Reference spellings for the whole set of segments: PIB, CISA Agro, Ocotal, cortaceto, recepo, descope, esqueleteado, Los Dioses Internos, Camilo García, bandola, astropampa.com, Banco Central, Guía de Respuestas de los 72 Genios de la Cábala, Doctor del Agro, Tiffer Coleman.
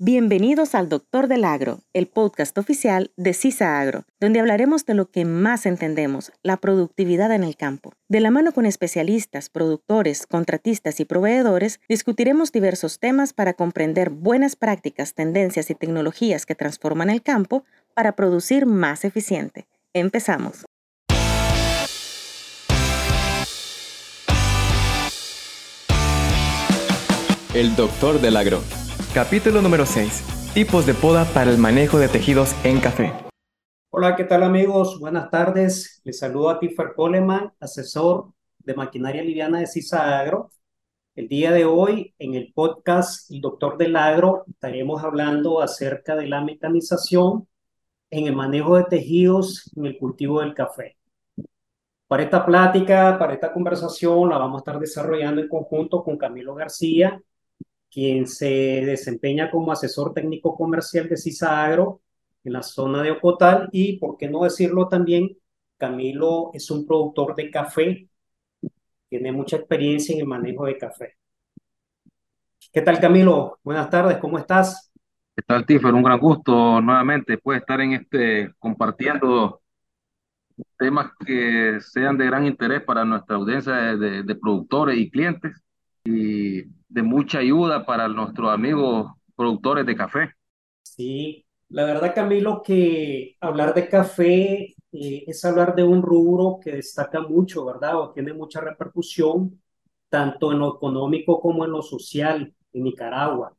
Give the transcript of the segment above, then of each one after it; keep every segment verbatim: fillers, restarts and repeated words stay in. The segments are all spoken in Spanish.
Bienvenidos al Doctor del Agro, el podcast oficial de CISA Agro, donde hablaremos de lo que más entendemos, la productividad en el campo. De la mano con especialistas, productores, contratistas y proveedores, discutiremos diversos temas para comprender buenas prácticas, tendencias y tecnologías que transforman el campo para producir más eficiente. Empezamos. El Doctor del Agro. Capítulo número seis. Tipos de poda para el manejo de tejidos en café. Hola, ¿qué tal amigos? Buenas tardes. Les saludo a Tiffer Coleman, asesor de maquinaria liviana de CISA Agro. El día de hoy, en el podcast El Doctor del Agro, estaremos hablando acerca de la mecanización en el manejo de tejidos en el cultivo del café. Para esta plática, para esta conversación, la vamos a estar desarrollando en conjunto con Camilo García, quien se desempeña como asesor técnico comercial de CISA Agro en la zona de Ocotal y, por qué no decirlo también, Camilo es un productor de café, tiene mucha experiencia en el manejo de café. ¿Qué tal, Camilo? Buenas tardes, ¿cómo estás? ¿Qué tal, Tiffer? Un gran gusto nuevamente poder estar en este compartiendo temas que sean de gran interés para nuestra audiencia de, de, de productores y clientes y de mucha ayuda para nuestros amigos productores de café. Sí, la verdad, Camilo, que hablar de café eh, es hablar de un rubro que destaca mucho, ¿verdad? O tiene mucha repercusión, tanto en lo económico como en lo social en Nicaragua.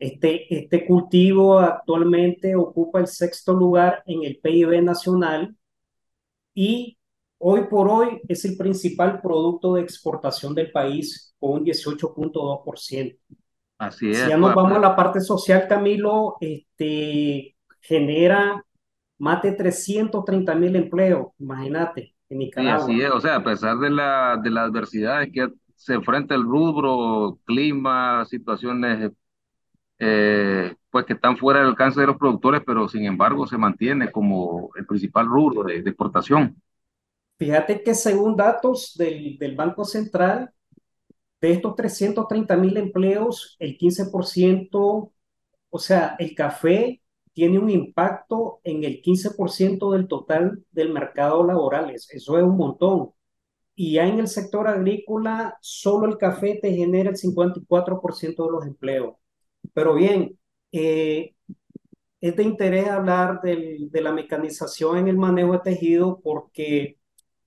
Este, este cultivo actualmente ocupa el sexto lugar en el P I B nacional y hoy por hoy es el principal producto de exportación del país con un dieciocho punto dos por ciento. Así es. Si ya nos vamos a la parte social, Camilo, este, genera más de trescientos treinta mil empleos, imagínate, en Nicaragua. Sí, así es, o sea, a pesar de, la, de las adversidades que se enfrenta el rubro, clima, situaciones eh, pues que están fuera del alcance de los productores, pero sin embargo se mantiene como el principal rubro de, de exportación. Fíjate que según datos del, del Banco Central, de estos trescientos treinta mil empleos, el quince por ciento, o sea, el café tiene un impacto en el quince por ciento del total del mercado laboral. Eso es un montón. Y ya en el sector agrícola, solo el café te genera el cincuenta y cuatro por ciento de los empleos. Pero bien, eh, es de interés hablar del, de la mecanización en el manejo de tejido porque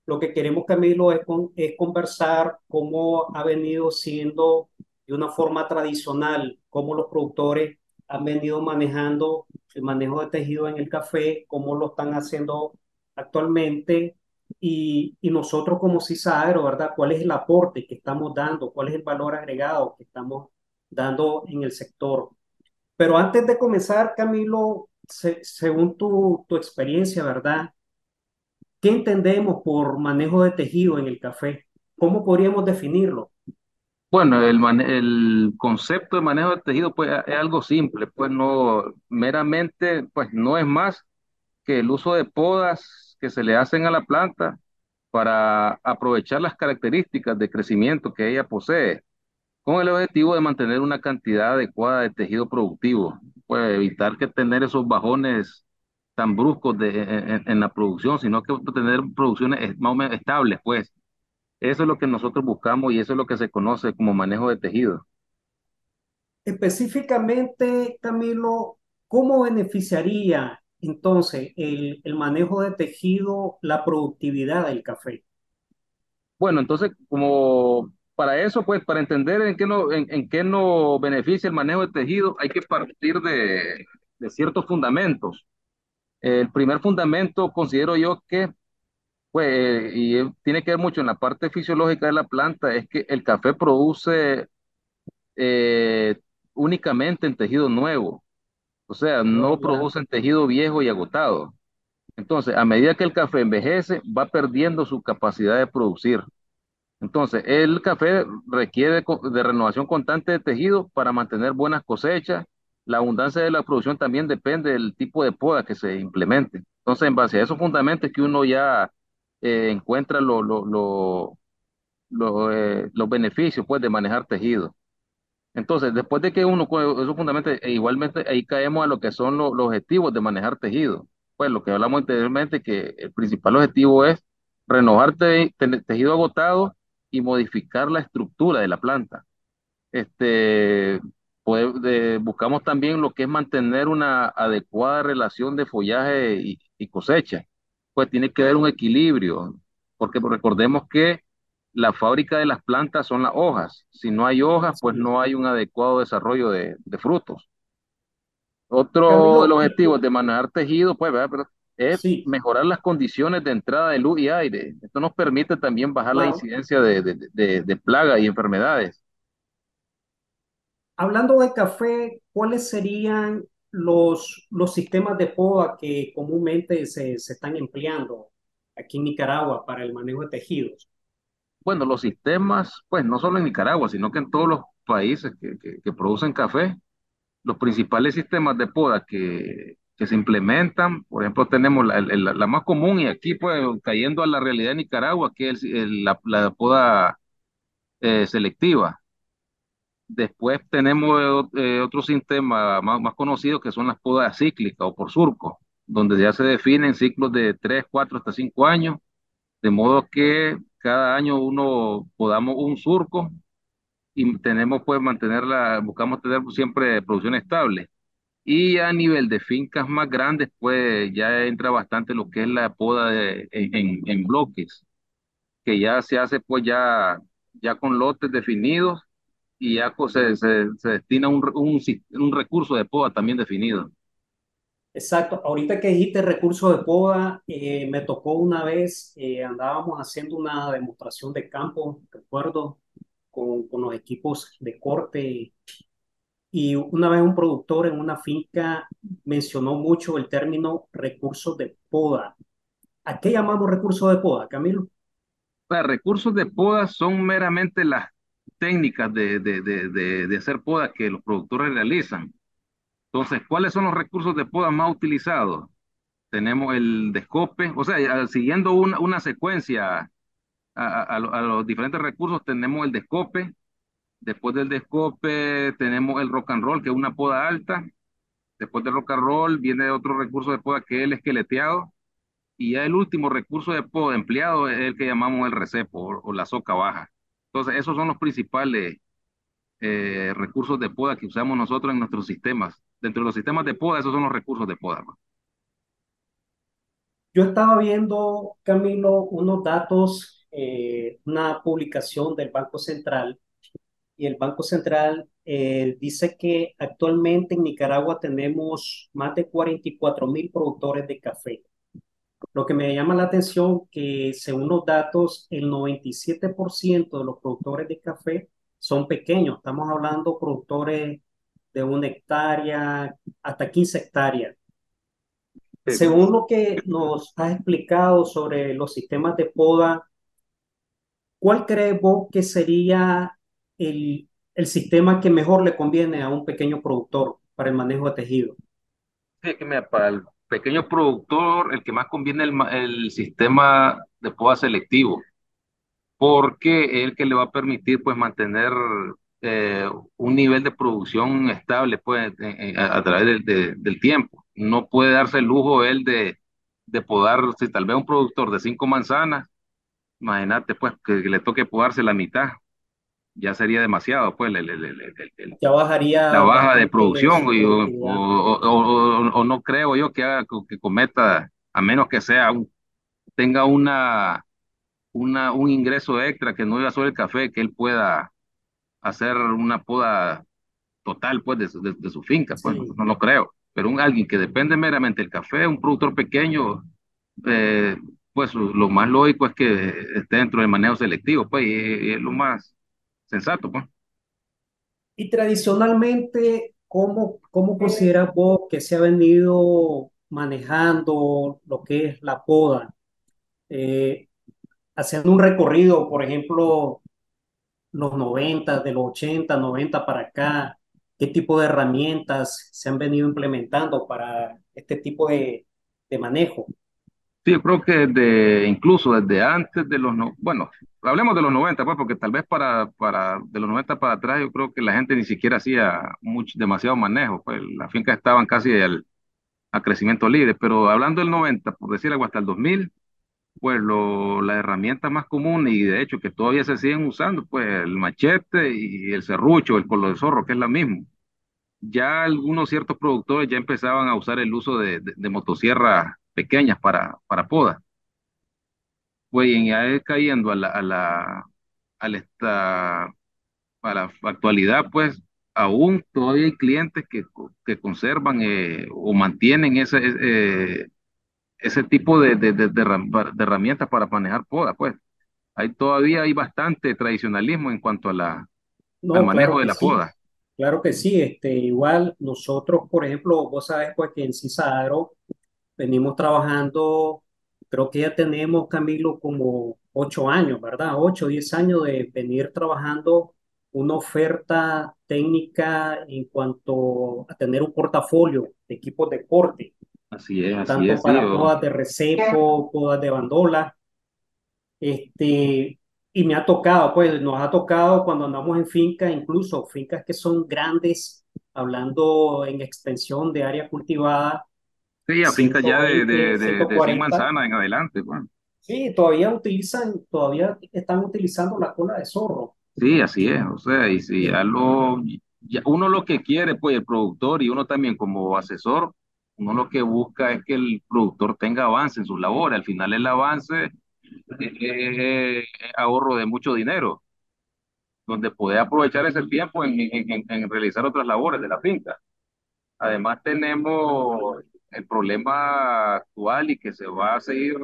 lo que queremos, Camilo, es, con, es conversar cómo ha venido siendo de una forma tradicional, cómo los productores han venido manejando el manejo de tejido en el café, cómo lo están haciendo actualmente y, y nosotros como CISA Agro, ¿verdad? ¿Cuál es el aporte que estamos dando? ¿Cuál es el valor agregado que estamos dando en el sector? Pero antes de comenzar, Camilo, se, según tu, tu experiencia, ¿verdad? ¿Qué entendemos por manejo de tejido en el café? ¿Cómo podríamos definirlo? Bueno, el, mane- el concepto de manejo de tejido pues, es algo simple, pues no meramente pues, no es más que el uso de podas que se le hacen a la planta para aprovechar las características de crecimiento que ella posee, con el objetivo de mantener una cantidad adecuada de tejido productivo, pues evitar que tener esos bajones tan bruscos de, en, en la producción, sino que tener producciones más o menos estables, pues. Eso es lo que nosotros buscamos y eso es lo que se conoce como manejo de tejido. Específicamente, Camilo, ¿cómo beneficiaría entonces el, el manejo de tejido la productividad del café? Bueno, entonces, como para eso, pues, para entender en qué no, en, en qué nos beneficia el manejo de tejido, hay que partir de, de ciertos fundamentos. El primer fundamento considero yo que, pues, y tiene que ver mucho en la parte fisiológica de la planta, es que el café produce eh, únicamente en tejido nuevo, o sea, no produce en tejido viejo y agotado. Entonces, a medida que el café envejece, va perdiendo su capacidad de producir. Entonces, el café requiere de renovación constante de tejido para mantener buenas cosechas. La abundancia de la producción también depende del tipo de poda que se implemente. Entonces, en base a esos fundamentos que uno ya eh, encuentra lo, lo, lo, lo, eh, los beneficios pues, de manejar tejido. Entonces, después de que uno, eso fundamentalmente, e igualmente ahí caemos a lo que son lo, los objetivos de manejar tejido. Pues lo que hablamos anteriormente, que el principal objetivo es renovar te, te, tejido agotado y modificar la estructura de la planta. Este, poder, de, buscamos también lo que es mantener una adecuada relación de follaje y, y cosecha. Pues tiene que haber un equilibrio, porque recordemos que la fábrica de las plantas son las hojas. Si no hay hojas, pues no hay un adecuado desarrollo de, de frutos. Otro Camilo, de los objetivos de manejar tejido, pues, ¿verdad? Pero es sí. mejorar las condiciones de entrada de luz y aire. Esto nos permite también bajar wow. la incidencia de, de, de, de plagas y enfermedades. Hablando de café, ¿cuáles serían los, los sistemas de poda que comúnmente se, se están empleando aquí en Nicaragua para el manejo de tejidos? Bueno, los sistemas, pues no solo en Nicaragua, sino que en todos los países que, que, que producen café, los principales sistemas de poda que, que se implementan, por ejemplo, tenemos la, la, la más común y aquí pues cayendo a la realidad de Nicaragua, que es el, el, la, la poda eh, selectiva. Después tenemos eh, otro sistema más, más conocido que son las podas cíclicas o por surco, donde ya se definen ciclos de tres, cuatro hasta cinco años, de modo que cada año uno podamos un surco y tenemos pues mantenerla, buscamos tener siempre producción estable. Y a nivel de fincas más grandes pues ya entra bastante lo que es la poda de, en, en bloques, que ya se hace pues ya, ya con lotes definidos y ya pues, se, se, se destina un, un, un recurso de poda también definido. Exacto. Ahorita que dijiste recursos de poda, eh, me tocó una vez, eh, andábamos haciendo una demostración de campo, recuerdo, con, con los equipos de corte, y una vez un productor en una finca mencionó mucho el término recursos de poda. ¿A qué llamamos recursos de poda, Camilo? Los recursos de poda son meramente las técnicas de, de, de, de, de hacer poda que los productores realizan. Entonces, ¿cuáles son los recursos de poda más utilizados? Tenemos el descope, o sea, siguiendo una, una secuencia a, a, a los diferentes recursos, tenemos el descope, después del descope tenemos el rock and roll, que es una poda alta, después del rock and roll viene otro recurso de poda que es el esqueleteado, y ya el último recurso de poda empleado es el que llamamos el recepo o, o la soca baja. Entonces, esos son los principales eh, recursos de poda que usamos nosotros en nuestros sistemas. Dentro de los sistemas de poda, esos son los recursos de poda. Yo estaba viendo, Camilo, unos datos, eh, una publicación del Banco Central, y el Banco Central eh, dice que actualmente en Nicaragua tenemos más de cuarenta y cuatro mil productores de café. Lo que me llama la atención es que, según los datos, el noventa y siete por ciento de los productores de café son pequeños. Estamos hablando de productores de una hectárea hasta quince hectáreas. Sí. Según lo que nos has explicado sobre los sistemas de poda, ¿cuál crees vos que sería el, el sistema que mejor le conviene a un pequeño productor para el manejo de tejido? Sí, que me para el pequeño productor, el que más conviene el, el sistema de poda selectivo, porque es el que le va a permitir pues mantener Eh, un nivel de producción estable pues, eh, eh, a, a través del, de, del tiempo. No puede darse el lujo él de, de podar, si tal vez un productor de cinco manzanas, imagínate pues que, que le toque podarse la mitad, ya sería demasiado, pues el, el, el, el, el, ya bajaría la baja de producción y, o, o, o, o no creo yo que, haga, que cometa, a menos que sea un, tenga una, una un ingreso extra que no iba sobre el café, que él pueda hacer una poda total pues de su, de, de su finca, pues sí. no, no lo creo, pero un alguien que depende meramente del café, un productor pequeño, eh, pues lo más lógico es que esté dentro del manejo selectivo, pues, y, y es lo más sensato, pues. Y tradicionalmente, ¿cómo, cómo consideras vos que se ha venido manejando lo que es la poda? Eh, haciendo un recorrido, por ejemplo, los noventa, de los ochenta, noventa para acá, ¿qué tipo de herramientas se han venido implementando para este tipo de, de manejo? Sí, yo creo que desde, incluso desde antes de los, no- bueno, hablemos de los noventa, pues, porque tal vez para, para, de los noventa para atrás, yo creo que la gente ni siquiera hacía mucho, demasiado manejo, pues las fincas estaban casi al, a crecimiento libre, pero hablando del noventa, por decir algo, hasta el dos mil, pues lo, las herramientas más comunes, y de hecho que todavía se siguen usando, pues el machete y el serrucho, el palo de zorro, que es la misma. Ya algunos ciertos productores ya empezaban a usar el uso de, de- de motosierras pequeñas para, para poda. Pues y ya es cayendo a la, a la, a la esta, a la actualidad, pues aún todavía hay clientes que, co- que conservan eh, o mantienen ese, ese, eh, ese tipo de, de, de- de herram- de herramientas para manejar poda, pues. Hay, todavía hay bastante tradicionalismo en cuanto a la, al No, claro manejo de que la sí, poda. claro que sí. Este, igual nosotros, por ejemplo, vos sabes pues que en CISA Agro venimos trabajando, creo que ya tenemos, Camilo, como ocho años, ¿verdad? Ocho, diez años de venir trabajando una oferta técnica en cuanto a tener un portafolio de equipos de corte, Así es, así tanto es, sí. para yo- podas de recepo, podas de bandola. Este, y me ha tocado, pues nos ha tocado cuando andamos en fincas, incluso fincas que son grandes, hablando en extensión de área cultivada, Sí, a finca ya de, de, ciento veinte, de, de cien ciento cuarenta. manzanas en adelante, pues. Sí, todavía utilizan, todavía están utilizando la cola de zorro. Sí, así es, o sea, y si ya Y, lo, ya uno lo que quiere, pues el productor y uno también como asesor, uno lo que busca es que el productor tenga avance en sus labores. Al final el avance es, es- es ahorro de mucho dinero, donde puede aprovechar ese tiempo en, en- en- en realizar otras labores de la finca. Además tenemos el problema actual y que se va a seguir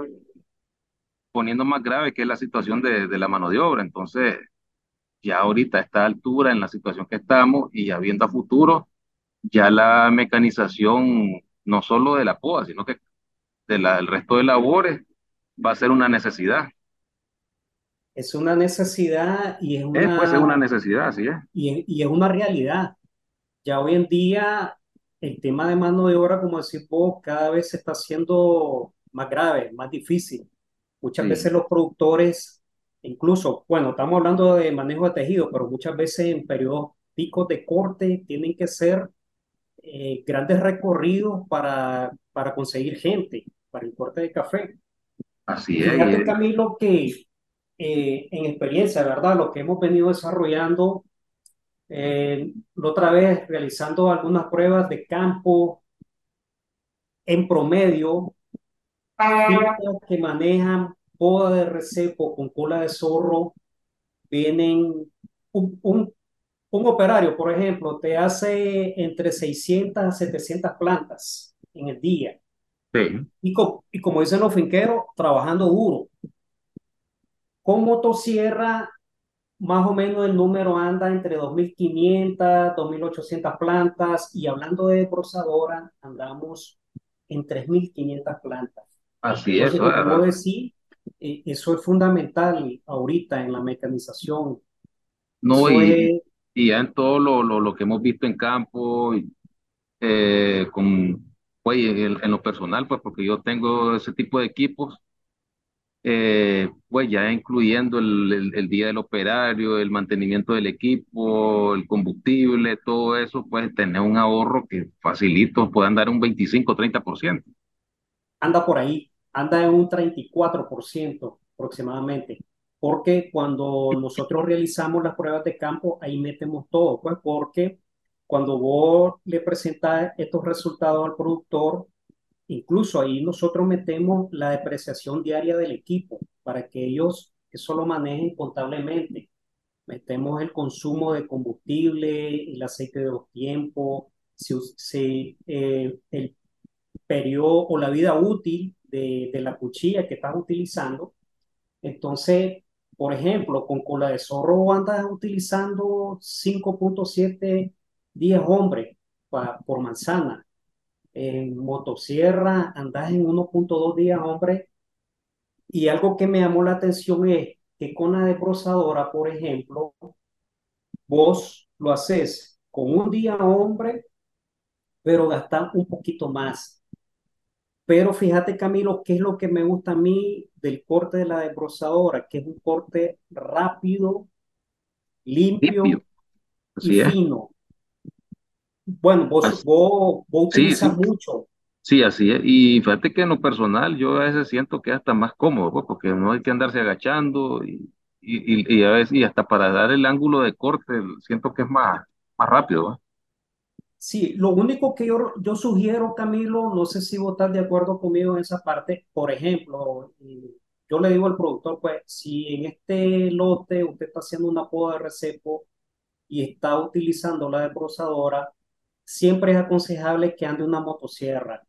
poniendo más grave, que es la situación de, de la mano de obra. Entonces, ya ahorita a esta altura, en la situación que estamos y ya viendo a futuro, ya la mecanización, no solo de la poda, sino que de la- del resto de labores, va a ser una necesidad. es una necesidad y es Eh, puede ser una una, necesidad, así es. y es, y es una realidad. Ya hoy en día el tema de mano de obra, como decís vos, cada vez se está haciendo más grave, más difícil. Muchas Sí, veces los productores, incluso, bueno, estamos hablando de manejo de tejido, pero muchas veces en periodos picos de corte tienen que ser eh, grandes recorridos para, para conseguir gente para el corte de café. así es. y Fíjate, es- Camilo, que eh, en experiencia, ¿verdad? Lo que hemos venido desarrollando, eh, la otra vez realizando algunas pruebas de campo, en promedio, fincas que manejan poda de recepo con cola de zorro, vienen un, un- un operario, por ejemplo, te hace entre seiscientas a setecientas plantas en el día. Sí. Y, co- y como dicen los finqueros, trabajando duro. Con motosierra, más o menos el número anda entre dos mil quinientas, dos mil ochocientas plantas. Y hablando de brozadora, andamos en tres mil quinientas plantas. Así es. Entonces, o como vos sea, decís, eh, eso es fundamental ahorita en la mecanización. no, Eso y, es, y ya en todo lo, lo- lo que hemos visto en campo, y, eh, con, pues, y en, en lo personal, pues porque yo tengo ese tipo de equipos. Eh, pues ya incluyendo el, el- el día del operario, el mantenimiento del equipo, el combustible, todo eso, pues tener un ahorro que facilito puede andar un veinticinco o treinta por ciento. anda por ahí, anda en un treinta y cuatro por ciento aproximadamente, porque cuando nosotros realizamos las pruebas de campo, ahí metemos todo, pues porque cuando vos le presentas estos resultados al productor, incluso ahí nosotros metemos la depreciación diaria del equipo para que ellos eso lo manejen contablemente. Metemos el consumo de combustible, el aceite de los tiempos, si, us- si, eh, el periodo o la vida útil de, de la cuchilla que estás utilizando. Entonces, por ejemplo, con cola de zorro andas utilizando cinco punto siete, diez hombres pa- por manzana. En motosierra andas en uno punto dos días hombres. Y algo que me llamó la atención es que con la desbrozadora, por ejemplo, vos lo haces con un día hombre, pero gastas un poquito más. Pero fíjate, Camilo, qué es lo que me gusta a mí del corte de la desbrozadora, que es un corte rápido, limpio Limpio. y Así es. fino. Bueno, vos, Así- vos, vos sí, utilizas sí, mucho. sí, así es. Y fíjate que en lo personal yo a veces siento que es hasta más cómodo, pues, porque no hay que andarse agachando y, y, y- y a veces, y hasta para dar el ángulo de corte, siento que es más, más rápido, ¿va? Sí, lo único que yo, yo sugiero, Camilo, no sé si vos estás de acuerdo conmigo en esa parte. Por ejemplo, eh, yo le digo al productor, pues, si en este lote usted está haciendo una poda de recepo y está utilizando la desbrozadora, siempre es aconsejable que ande una motosierra,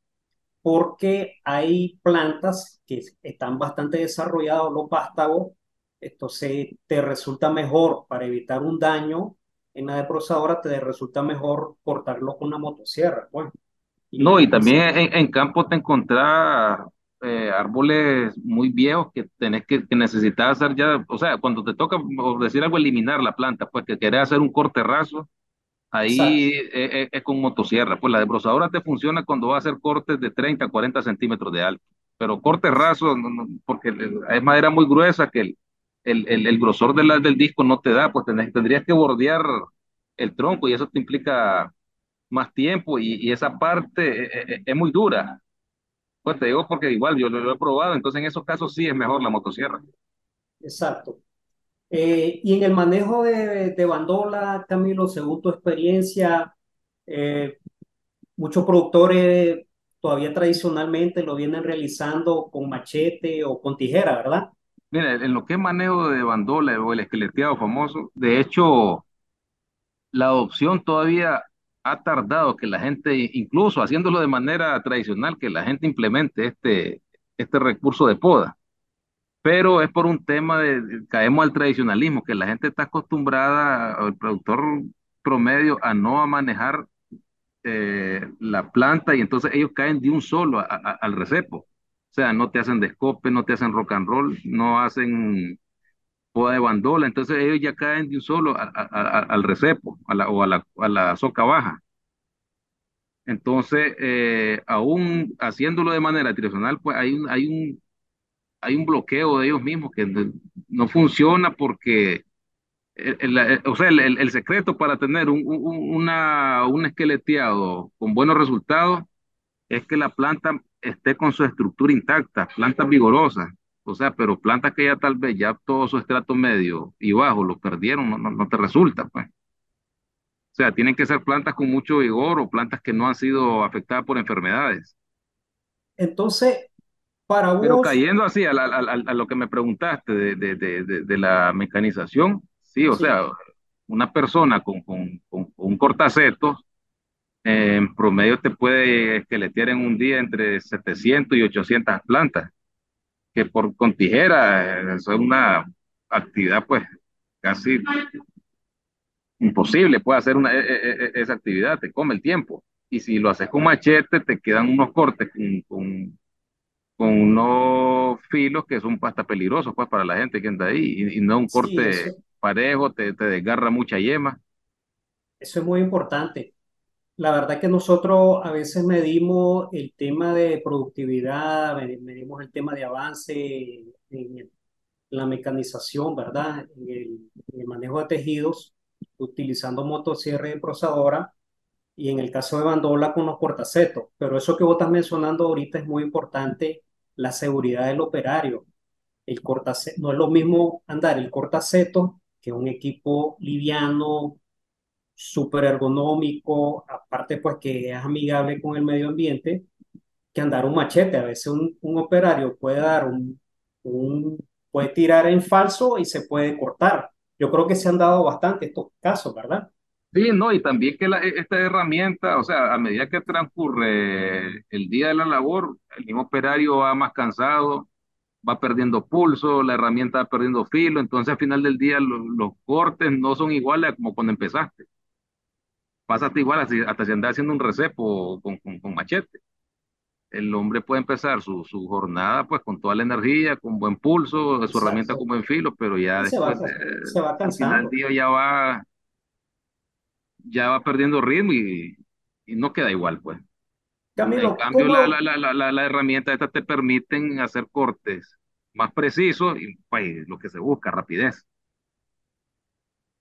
porque hay plantas que están bastante desarrollados los vástagos, entonces te resulta mejor para evitar un daño en la desbrozadora, te resulta mejor cortarlo con una motosierra, pues. No, Y y pues, también en, en campo te encontrás eh, árboles muy viejos que tenés que, que necesitas hacer ya, o sea, cuando te toca, por decir algo, eliminar la planta, pues que querés hacer un corte raso, ahí exacto. eh, eh, es con motosierra. Pues la desbrozadora te funciona cuando va a hacer cortes de treinta, cuarenta centímetros de alto, pero corte raso, no, no, porque el- es madera muy gruesa que el, el, el- el grosor de la- del disco no te da, pues tenés- tendrías que bordear el tronco y eso te implica más tiempo y, y esa parte eh, eh, eh, es muy dura. Pues te digo porque igual yo lo, lo he probado, entonces en esos casos sí es mejor la motosierra. exacto. Eh, y en el manejo de, de bandola, Camilo, según tu experiencia, eh, muchos productores todavía tradicionalmente lo vienen realizando con machete o con tijera, ¿verdad? Mira, en lo que es manejo de bandola o el esqueleteado famoso, de hecho, la adopción todavía ha tardado que la gente, incluso haciéndolo de manera tradicional, que la gente implemente este, este recurso de poda. Pero es por un tema de, de- caemos al tradicionalismo, que la gente está acostumbrada, o el productor promedio, a no a manejar eh, la planta y entonces ellos caen de un solo a- a- al recepo. O sea, no te hacen descope, no te hacen rock and roll, no hacen poda de bandola, entonces ellos ya caen de un solo a- a- a- al recepo a la, o a la, a la soca baja. Entonces, eh, aún haciéndolo de manera tradicional, pues hay un, hay un, hay un bloqueo de ellos mismos que no, no funciona porque, el, el- la- o sea, el, el- el secreto para tener un, un- un- una, un esqueleteado con buenos resultados es que la planta esté con su estructura intacta, plantas vigorosas, o sea, pero plantas que ya tal vez ya todo su estrato medio y bajo lo perdieron, no, no, no te resulta, pues. O sea, tienen que ser plantas con mucho vigor o plantas que no han sido afectadas por enfermedades. Entonces, para Pero vos, cayendo así a, la- a- a- a lo que me preguntaste de, de- de- de- de la mecanización, sí, o sí, sea, una persona con, con, con, con un cortaceto eh, en promedio te puede esqueletear en un día entre setecientas y ochocientas plantas, que por con tijera eh, es una actividad pues casi imposible, puede hacer una, e- e- e- esa actividad, te come el tiempo. Y si lo haces con machete, te quedan unos cortes con, con- con unos filos que son hasta peligrosos pues para la gente que anda ahí y, y no un sí, corte eso, parejo, te, te desgarra mucha yema. eso es muy importante. La verdad que nosotros a veces medimos el tema de productividad, me- medimos el tema de avance en el- la mecanización, ¿verdad? En el, en el manejo de tejidos, utilizando motosierra y desbrozadora, y en el caso de bandola con los cortacetos. Pero eso que vos estás mencionando ahorita es muy importante, la seguridad del operario. El cortaceto, no es lo mismo andar el cortaceto, que es un equipo liviano, súper ergonómico, aparte pues que es amigable con el medio ambiente, que andar un machete. A veces un, un operario puede dar un, un- puede tirar en falso y se puede cortar. Yo creo que se han dado bastante estos casos, ¿verdad? Sí, no, y también que la- e- esta herramienta, o sea, a medida que transcurre el día de la labor, el mismo operario va más cansado, va perdiendo pulso, la herramienta va perdiendo filo, entonces al final del día lo- los cortes no son iguales a como cuando empezaste. Pasaste igual así- hasta si andas haciendo un recepo con, con con machete. El hombre puede empezar su, su jornada pues con toda la energía, con buen pulso, su herramienta Exacto. con buen filo, pero ya Y se va, después, ca- eh, se va al final del cansando. día ya va, ya va perdiendo ritmo y, y no queda igual pues. Camilo, En cambio, ¿cómo? la, la, la, la, la herramienta esta te permiten hacer cortes más precisos y pues, lo que se busca, rapidez.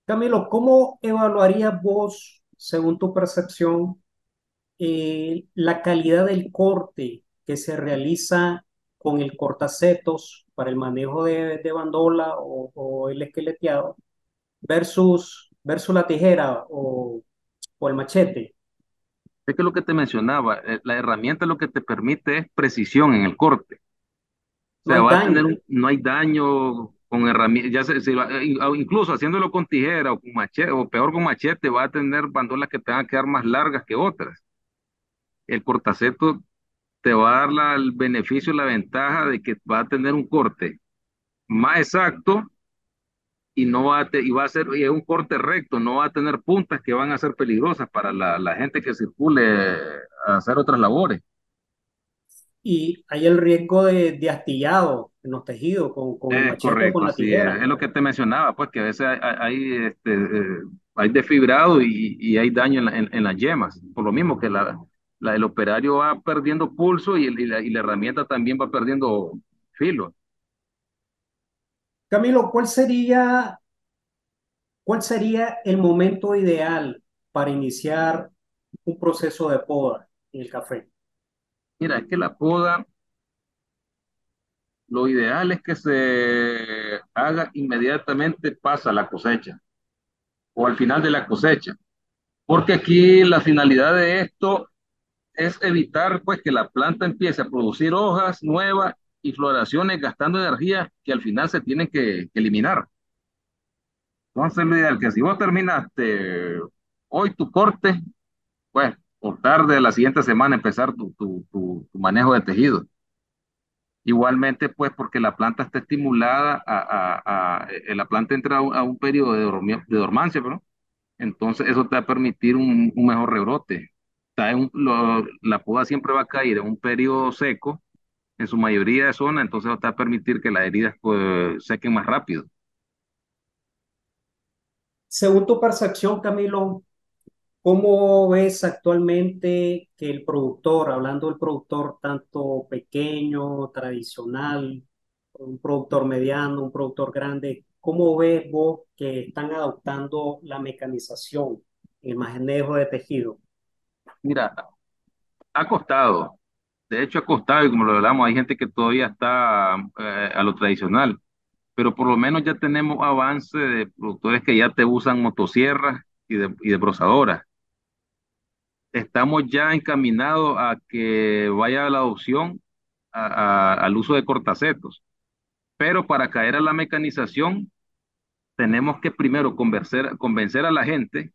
Camilo, ¿cómo evaluarías vos, según tu percepción, eh, la calidad del corte que se realiza con el cortacetos para el manejo de, de bandola o, o el esqueleteado versus, versus la tijera o, o el machete? Es que lo que te mencionaba, la herramienta lo que te permite es precisión en el corte. O sea, no hay, va a tener un, no hay daño con herramientas, ya se, se va, incluso haciéndolo con tijera o con machete, o peor con machete, va a tener bandolas que te van a quedar más largas que otras. El cortaceto te va a dar la, el beneficio, la ventaja de que va a tener un corte más exacto y no va a, te, y va a ser y es un corte recto, no va a tener puntas que van a ser peligrosas para la, la gente que circule a hacer otras labores. Y hay el riesgo de, de astillado en los tejidos con, con el machete, correcto, con la tijera. Sí, es lo que te mencionaba, pues que a veces hay, hay, este, eh, hay desfibrado y, y hay daño en, la, en, en las yemas, por lo mismo que la... La, el operario va perdiendo pulso y, el, y, la, y la herramienta también va perdiendo filo. Camilo, ¿cuál sería, cuál sería el momento ideal para iniciar un proceso de poda en el café? Mira, es que la poda, lo ideal es que se haga inmediatamente pasa la cosecha o al final de la cosecha, porque aquí la finalidad de esto es evitar pues que la planta empiece a producir hojas nuevas y floraciones gastando energía que al final se tienen que, que eliminar. Entonces lo ideal que si vos terminaste hoy tu corte, pues o tarde la siguiente semana empezar tu, tu, tu, tu manejo de tejido. Igualmente pues porque la planta está estimulada, a, a, a, la planta entra a un periodo de, dormia, de dormancia, ¿no? Entonces eso te va a permitir un, un mejor rebrote. Un, lo, la poda siempre va a caer en un periodo seco, en su mayoría de zonas, entonces va a permitir que las heridas pues, sequen más rápido. Según tu percepción, Camilo, ¿cómo ves actualmente que el productor, hablando del productor tanto pequeño, tradicional, un productor mediano, un productor grande, cómo ves vos que están adoptando la mecanización, el manejo de tejido? Mira, ha costado, de hecho ha costado, y como lo hablamos, hay gente que todavía está eh, a lo tradicional, pero por lo menos ya tenemos avance de productores que ya te usan motosierras y de, y de brozadoras. Estamos ya encaminados a que vaya la adopción a, a, al uso de cortacetos, pero para caer a la mecanización tenemos que primero convencer, convencer a la gente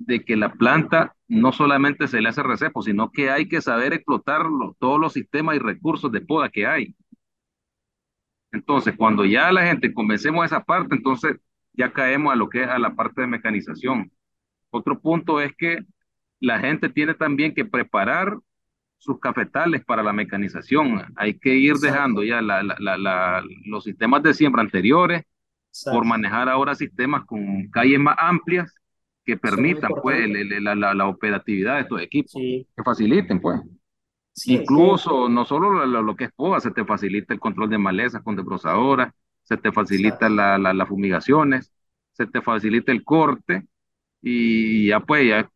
de que la planta no solamente se le hace recepo, sino que hay que saber explotar lo, todos los sistemas y recursos de poda que hay. Entonces, cuando ya la gente convencemos a esa parte, entonces ya caemos a lo que es a la parte de mecanización. Otro punto es que la gente tiene también que preparar sus cafetales para la mecanización. Hay que ir Exacto. dejando ya la, la, la, la, los sistemas de siembra anteriores Exacto. por manejar ahora sistemas con calles más amplias que permitan pues la, la, la operatividad de estos equipos, sí. que faciliten pues. Sí, Incluso sí. no solo lo, lo, lo que es poda, se te facilita el control de malezas con desbrozadoras, se te facilita la, la, las fumigaciones, se te facilita el corte y ya pues ya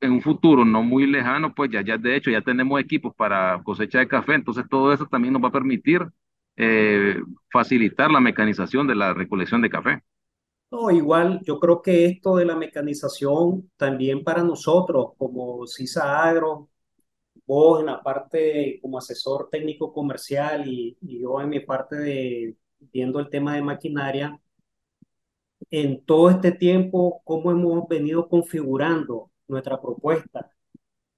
en un futuro no muy lejano pues ya, ya de hecho ya tenemos equipos para cosecha de café, entonces todo eso también nos va a permitir eh, facilitar la mecanización de la recolección de café. No, igual, yo creo que esto de la mecanización también para nosotros como CISA Agro, vos en la parte de, como asesor técnico comercial y, y yo en mi parte de viendo el tema de maquinaria, en todo este tiempo, cómo hemos venido configurando nuestra propuesta,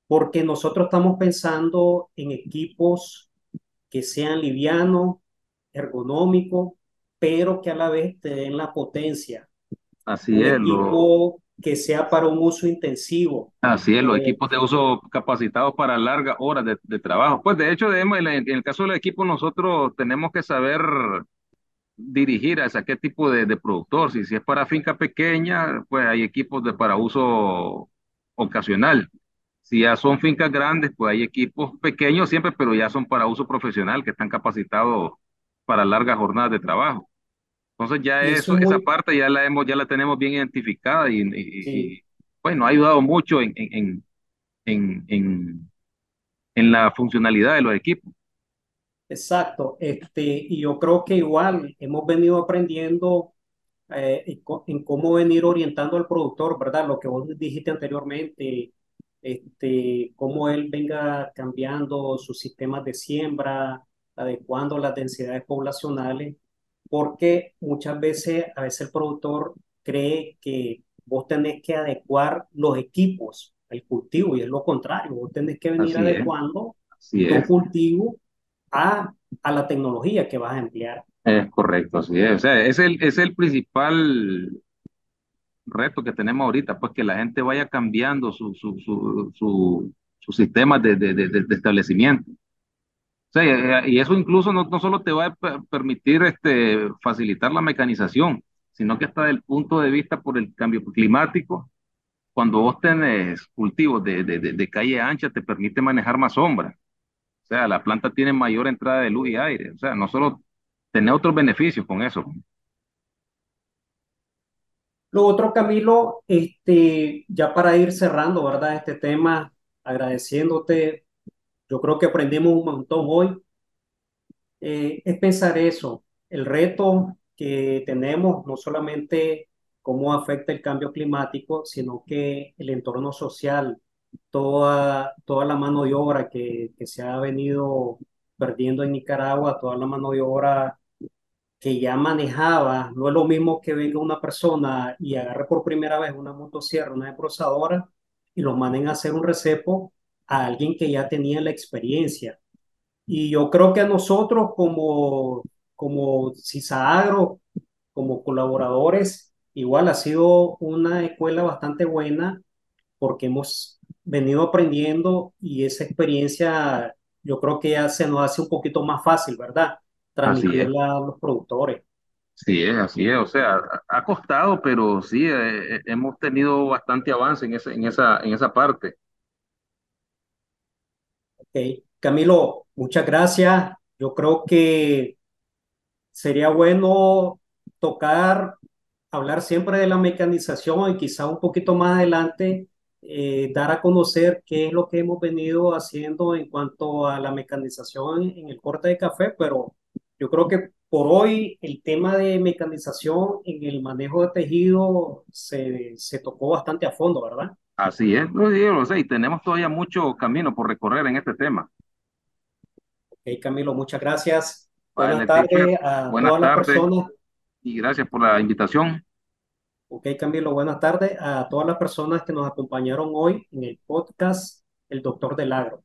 porque nosotros estamos pensando en equipos que sean livianos, ergonómicos, pero que a la vez te den la potencia. Así es. Un equipo que sea para un uso intensivo. Así es, los eh, equipos de uso capacitados para largas horas de, de trabajo. Pues de hecho, en el caso del equipo, nosotros tenemos que saber dirigir hacia qué tipo de, de productor. Si, si es para finca pequeña, pues hay equipos de, para uso ocasional. Si ya son fincas grandes, pues hay equipos pequeños siempre, pero ya son para uso profesional, que están capacitados para largas jornadas de trabajo. Entonces ya eso, eso esa muy... parte ya la, hemos, ya la tenemos bien identificada y, y, sí. y bueno, ha ayudado mucho en, en, en, en, en la funcionalidad de los equipos. Exacto. Este, y yo creo que igual hemos venido aprendiendo eh, en cómo venir orientando al productor, ¿verdad? Lo que vos dijiste anteriormente. Este, cómo él venga cambiando sus sistemas de siembra, adecuando las densidades poblacionales, porque muchas veces, a veces el productor cree que vos tenés que adecuar los equipos al cultivo, y es lo contrario, vos tenés que venir Así adecuando tu cultivo a, a la tecnología que vas a emplear. Es correcto, así es. O sea, es el, es el principal reto que tenemos ahorita, pues que la gente vaya cambiando su, su, su, su, su sistema de, de, de, de establecimiento. O sea, y eso incluso no, no solo te va a permitir este, facilitar la mecanización, sino que hasta del punto de vista por el cambio climático, cuando vos tenés cultivos de, de, de, de calle ancha, te permite manejar más sombra. O sea, la planta tiene mayor entrada de luz y aire. O sea, no solo tener otros beneficios con eso. Lo otro, Camilo, este, ya para ir cerrando, ¿verdad? Este tema, agradeciéndote, yo creo que aprendimos un montón hoy, eh, es pensar eso, el reto que tenemos, no solamente cómo afecta el cambio climático, sino que el entorno social, toda, toda la mano de obra que, que se ha venido perdiendo en Nicaragua, toda la mano de obra que ya manejaba, no es lo mismo que venga una persona y agarre por primera vez una motosierra, una desbrozadora, y los manden a hacer un recepo a alguien que ya tenía la experiencia. Y yo creo que a nosotros como, como CISA Agro, como colaboradores, igual ha sido una escuela bastante buena porque hemos venido aprendiendo y esa experiencia yo creo que ya se nos hace un poquito más fácil, ¿verdad? Transmitirla a los productores. Sí, es así, es. O sea, ha costado, pero sí, eh, hemos tenido bastante avance en, ese, en, esa, en esa parte. Ok, Camilo, muchas gracias. Yo creo que sería bueno tocar, hablar siempre de la mecanización y quizá un poquito más adelante eh, dar a conocer qué es lo que hemos venido haciendo en cuanto a la mecanización en el corte de café, pero yo creo que por hoy el tema de mecanización en el manejo de tejido se, se tocó bastante a fondo, ¿verdad? Así es, lo digo, lo sé, y tenemos todavía mucho camino por recorrer en este tema. Ok, Camilo, muchas gracias. Buenas tardes a todas las personas. Y gracias por la invitación. Ok, Camilo, buenas tardes a todas las personas que nos acompañaron hoy en el podcast El Doctor del Agro.